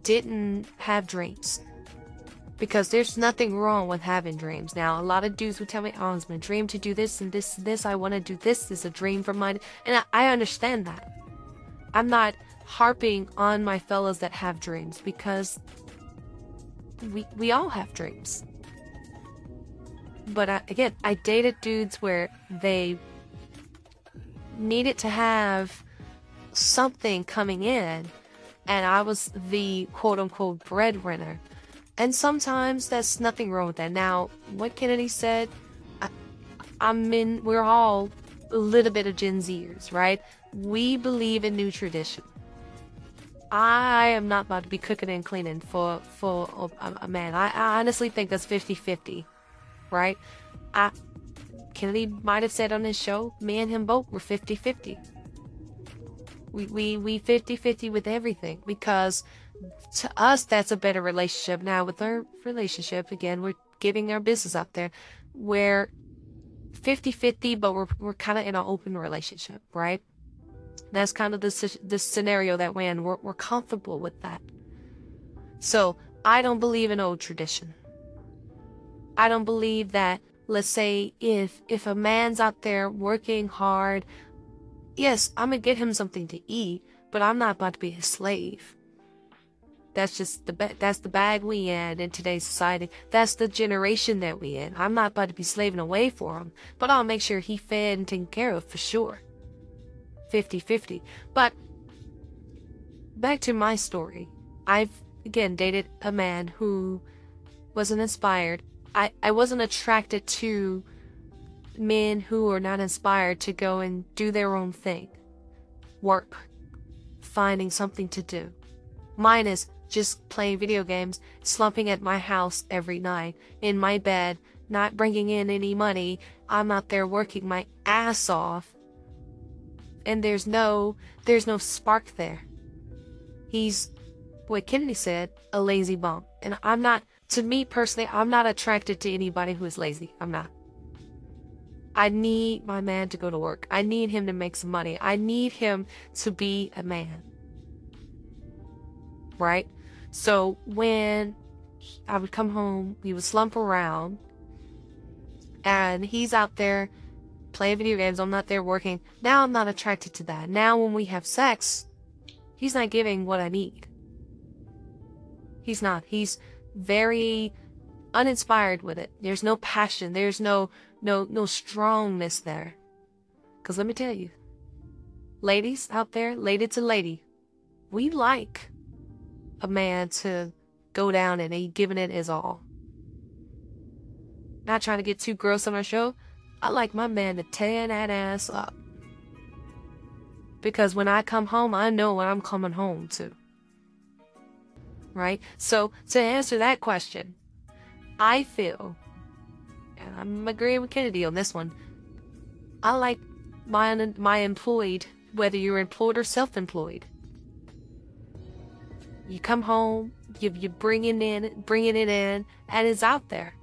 didn't have dreams. Because there's nothing wrong with having dreams. Now, a lot of dudes would tell me, oh, it's my dream to do this and this and this. I want to do this. This is a dream for mine. And I, I understand that. I'm not harping on my fellas that have dreams, because we we all have dreams. But I, again, I dated dudes where they needed to have something coming in. And I was the quote-unquote breadwinner. And sometimes that's nothing wrong with that. Now, what Kennedy said, I, I'm in, we're all a little bit of Gen Zers, right? We believe in new tradition. I am not about to be cooking and cleaning for for a, a man. I, I honestly think that's fifty fifty, right? I Kennedy might have said on his show, me and him both were fifty fifty. We we we fifty fifty with everything, because to us that's a better relationship. Now with our relationship, again, we're giving our business up there. We're fifty fifty, but we're we're kind of in an open relationship, right? That's kind of the this scenario that we're in. We're, we're comfortable with that. So I don't believe in old tradition. I don't believe that, let's say, if if a man's out there working hard, yes, I'm going to get him something to eat, but I'm not about to be his slave. That's just the ba- that's the bag we in in today's society. That's the generation that we in. I'm not about to be slaving away for him, but I'll make sure he fed and taken care of for sure. fifty fifty. But back to my story. I've, again, dated a man who wasn't inspired. I, I wasn't attracted to men who are not inspired to go and do their own thing. Work. Finding something to do. Mine is just playing video games, slumping at my house every night, in my bed, not bringing in any money. I'm out there working my ass off. And there's no, there's no spark there. He's, what Kennedy said, a lazy bum. And I'm not, to me personally, I'm not attracted to anybody who is lazy. I'm not. I need my man to go to work. I need him to make some money. I need him to be a man. Right? So when I would come home, we would slump around. And he's out there playing video games, I'm not there working. Now I'm not attracted to that. Now when we have sex, he's not giving what I need. He's not. He's very uninspired with it. There's no passion. There's no no no strongness there. Because let me tell you, ladies out there, lady to lady, we like a man to go down and he giving it his all. Not trying to get too gross on our show. I like my man to tear that ass up. Because when I come home, I know what I'm coming home to. Right? So, to answer that question, I feel, and I'm agreeing with Kennedy on this one, I like my, my employed, whether you're employed or self-employed. You come home, you, you bring it in, bringing it in, and it's out there.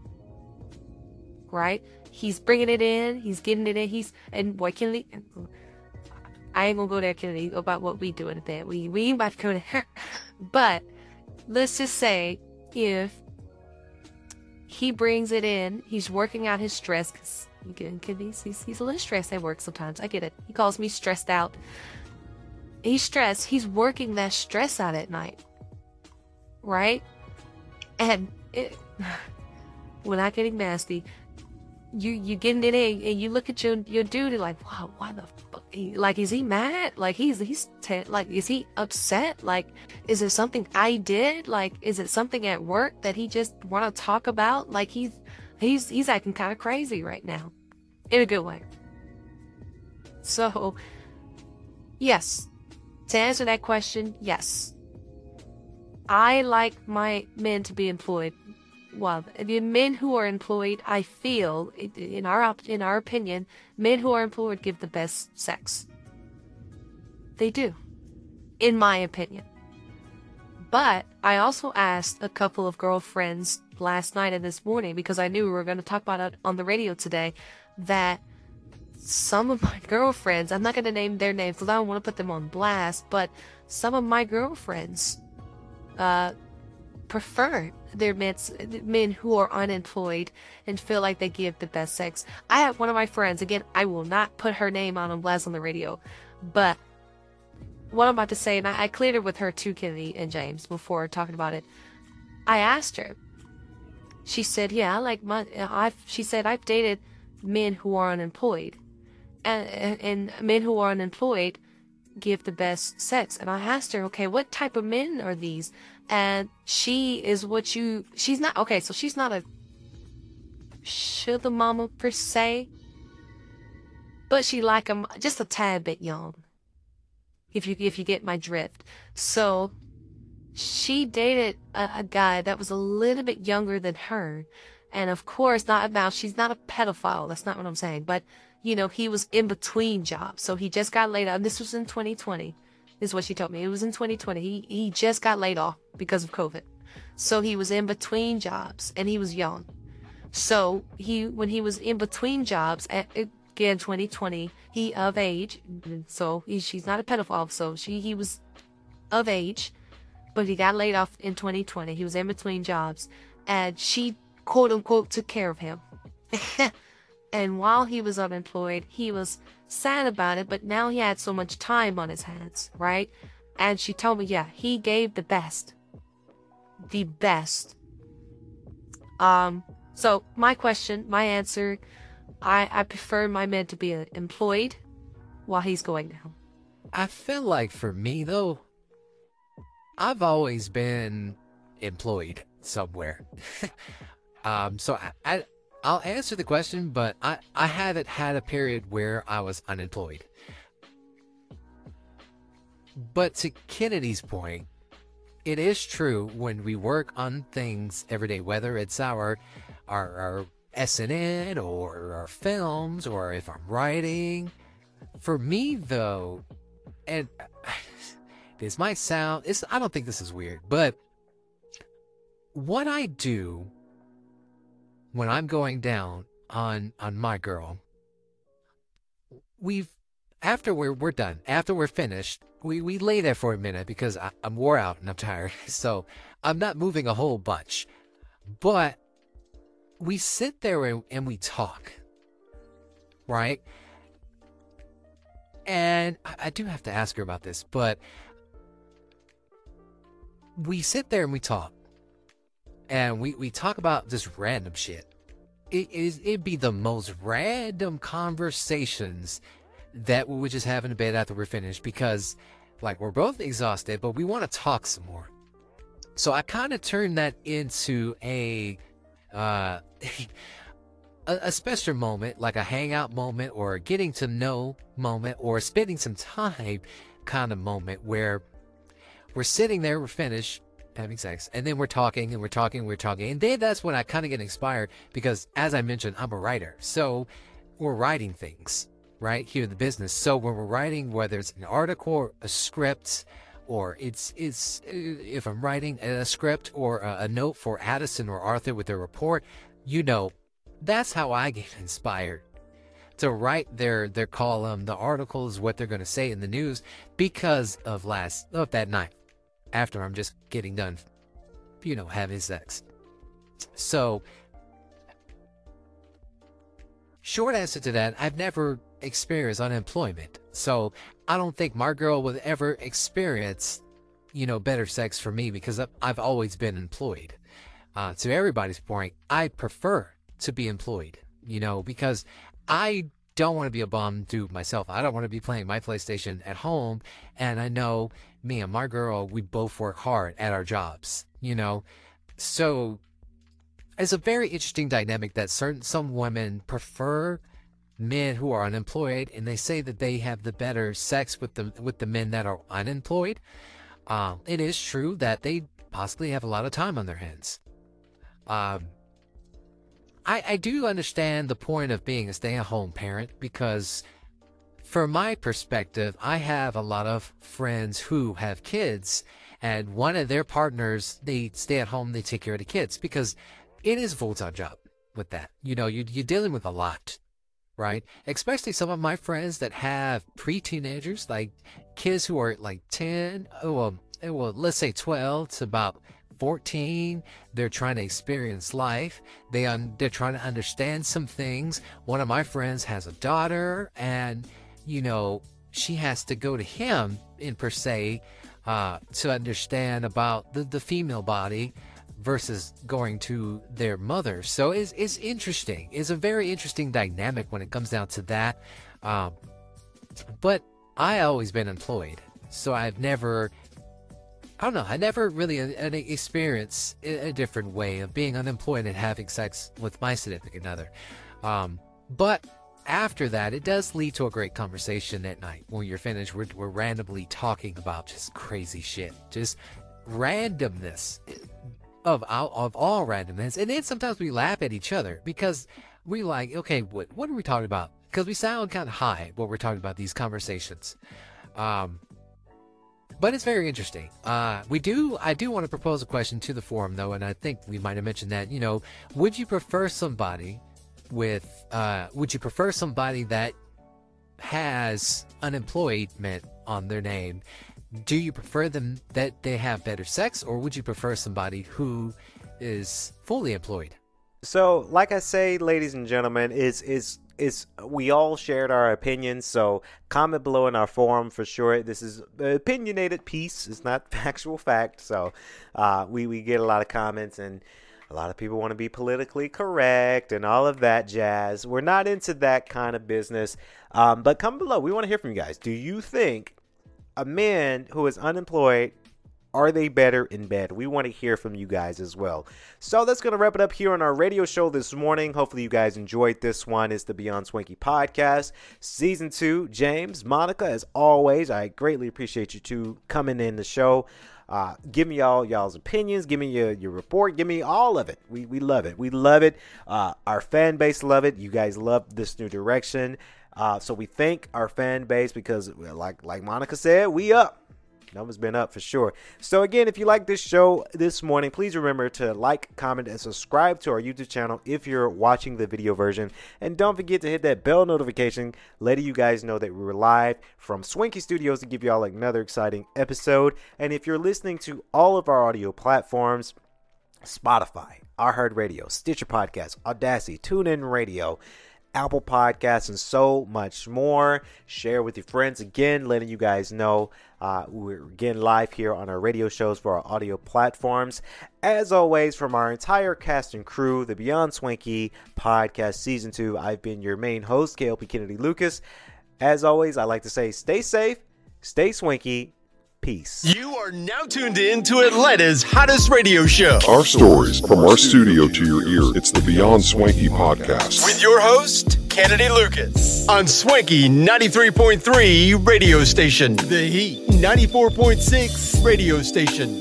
Right? He's bringing it in. He's getting it in. He's and boy, Kennedy. I ain't gonna go there, Kennedy, about what we do in the bed. We we ain't about to go there. But let's just say if he brings it in, he's working out his stress. Cause again, Kennedy, he's he's a little stressed at work sometimes. I get it. He calls me stressed out. He's stressed. He's working that stress out at night, right? And it, we're not getting nasty. You you getting it in, and you look at your your dude and like, wow, why the fuck? Like, is he mad? Like, he's he's t- like, is he upset? Like, is it something I did? Like, is it something at work that he just want to talk about? Like, he's he's he's acting kind of crazy right now, in a good way. So, yes, to answer that question, yes, I like my men to be employed. Well, the men who are employed, I feel, in our op- in our opinion, men who are employed give the best sex. They do, in my opinion. But I also asked a couple of girlfriends last night and this morning, because I knew we were going to talk about it on the radio today, that some of my girlfriends, I'm not going to name their names because I don't want to put them on blast, but some of my girlfriends uh, prefer their men, men who are unemployed and feel like they give the best sex. I have one of my friends, again, I will not put her name out on blast on the radio, but what I'm about to say, and I, I cleared it with her too, Kennedy and James, before talking about it. I asked her. She said, yeah, I like my, I've, she said, I've dated men who are unemployed, and, and men who are unemployed give the best sex. And I asked her, okay, what type of men are these? And she is what you, she's not, okay, so she's not a sugar mama per se, but she like them just a tad bit young. if you if you get my drift. So she dated a, a guy that was a little bit younger than her. And of course, not about, she's not a pedophile. That's not what I'm saying. But, you know, he was in between jobs. So he just got laid off. This was in twenty twenty, is what she told me. It was in twenty twenty. He, he just got laid off because of COVID. So he was in between jobs and he was young. So he, when he was in between jobs, at, again, twenty twenty, he of age. So he, she's not a pedophile. So she, he was of age, but he got laid off in twenty twenty. He was in between jobs and she, quote unquote, took care of him. And while he was unemployed, he was sad about it, but now he had so much time on his hands, right? And she told me, yeah, he gave the best. The best. Um, so my question, my answer, I, I prefer my man to be employed while he's going down. I feel like for me though, I've always been employed somewhere. Um, so I, I, I'll answer the question, but I, I haven't had a period where I was unemployed. But to Kennedy's point, it is true when we work on things every day, whether it's our, our, our S N N or our films, or if I'm writing. For me though, and this might sound, it's, I don't think this is weird, but what I do when I'm going down on on my girl, we've after we're we're done, after we're finished, we we lay there for a minute because I, I'm wore out and I'm tired, so I'm not moving a whole bunch, but we sit there and, and we talk, right? And I, I do have to ask her about this, but we sit there and we talk. And we, we talk about just random shit. It is, it'd be the most random conversations that we would just have in the bed after we're finished because, like, we're both exhausted, but we want to talk some more. So I kind of turned that into a, uh, a, a special moment, like a hangout moment or a getting to know moment or spending some time kind of moment where we're sitting there, we're finished, having sex, and then we're talking and we're talking and we're talking, and then that's when I kind of get inspired because, as I mentioned, I'm a writer, so we're writing things right here in the business. So when we're writing, whether it's an article or a script, or it's it's if I'm writing a script or a, a note for Addison or Arthur with their report, you know, that's how I get inspired to write their their column, the articles, what they're going to say in the news, because of last of that night. After I'm just getting done, you know, having sex. So, short answer to that, I've never experienced unemployment. So, I don't think my girl would ever experience, you know, better sex for me because I've always been employed. Uh, to everybody's point, I prefer to be employed, you know, because I don't want to be a bum dude myself. I don't want to be playing my PlayStation at home, and I know me and my girl, we both work hard at our jobs, you know? So it's a very interesting dynamic that certain some women prefer men who are unemployed, and they say that they have the better sex with the, with the men that are unemployed. Um, it is true that they possibly have a lot of time on their hands. Um, I, I do understand the point of being a stay-at-home parent because from my perspective, I have a lot of friends who have kids, and one of their partners, they stay at home, they take care of the kids because it is a full-time job with that. You know, you, you're dealing with a lot, right? Especially some of my friends that have pre-teenagers, like kids who are like ten, well, well, let's say twelve to about fourteen. They're trying to experience life. They un- they're trying to understand some things. One of my friends has a daughter, and you know, she has to go to him in per se uh, to understand about the, the female body versus going to their mother. So it's, it's interesting. It's a very interesting dynamic when it comes down to that. Um, but I always been employed. So I've never, I don't know, I never really experienced a different way of being unemployed and having sex with my significant other. Um, but after that, it does lead to a great conversation at night. When you're finished, we're, we're randomly talking about just crazy shit. Just randomness of, of all randomness. And then sometimes we laugh at each other because we like, okay, what, what are we talking about? Because we sound kind of high when we're talking about these conversations. Um, but it's very interesting. Uh, we do, I do want to propose a question to the forum, though, and I think we might have mentioned that, you know, would you prefer somebody with uh would you prefer somebody that has unemployment on their name? Do you prefer them that they have better sex, or would you prefer somebody who is fully employed? So like I say, ladies and gentlemen, is is is we all shared our opinions, so comment below in our forum for sure. This is an opinionated piece, it's not factual fact, so uh we we get a lot of comments, and a lot of people want to be politically correct and all of that jazz. We're not into that kind of business. Um, but come below. We want to hear from you guys. Do you think a man who is unemployed, are they better in bed? We want to hear from you guys as well. So that's going to wrap it up here on our radio show this morning. Hopefully you guys enjoyed this one. It's the Beyond Swanky Podcast, Season two. James, Monica, as always, I greatly appreciate you two coming in the show. Uh, give me y'all y'all's opinions. Give me your, your report. Give me all of it. We we love it. We love it. Uh, our fan base love it. You guys love this new direction. Uh, so we thank our fan base because, like like Monica said, we up. Numbers been up for sure. So again, if you like this show this morning, please remember to like, comment, and subscribe to our YouTube channel if you're watching the video version. And don't forget to hit that bell notification, letting you guys know that we were live from Swanky Studios to give you all another exciting episode. And if you're listening to all of our audio platforms, Spotify, iHeartRadio, Stitcher Podcast, Audacity, TuneIn Radio, Apple Podcasts, and so much more. Share with your friends. Again, letting you guys know uh, we're again live here on our radio shows for our audio platforms. As always, from our entire cast and crew, the Beyond Swanky Podcast Season two, I've been your main host, K L P Kennedy Lucas. As always, I like to say stay safe, stay swanky, peace. You are now tuned in to Atlanta's hottest radio show. Our stories from our studio to your ear. It's the Beyond Swanky Podcast. With your host, Kennedy Lucas. On Swanky ninety-three point three radio station. The Heat ninety-four point six radio station.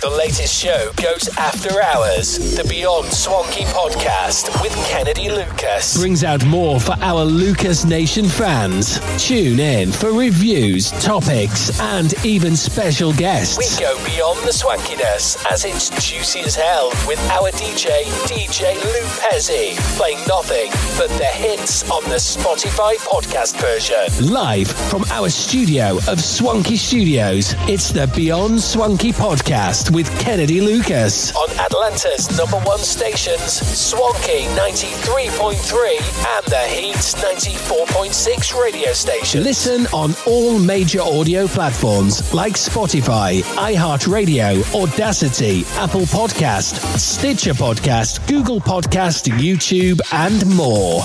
The latest show goes after hours. The Beyond Swanky Podcast with Kennedy Lucas brings out more for our Lucas Nation fans. Tune in for reviews, topics, and even special guests. We go beyond the swankiness as it's juicy as hell with our D J, D J Lupezi, playing nothing but the hits on the Spotify podcast version. Live from our studio of Swanky Studios, it's the Beyond Swanky Podcast with Kennedy Lucas on Atlanta's number one stations, Swanky ninety-three point three and The Heat ninety-four point six radio station. Listen on all major audio platforms like Spotify, iHeartRadio, Audacity, Apple Podcast, Stitcher Podcast, Google Podcast, YouTube, and more.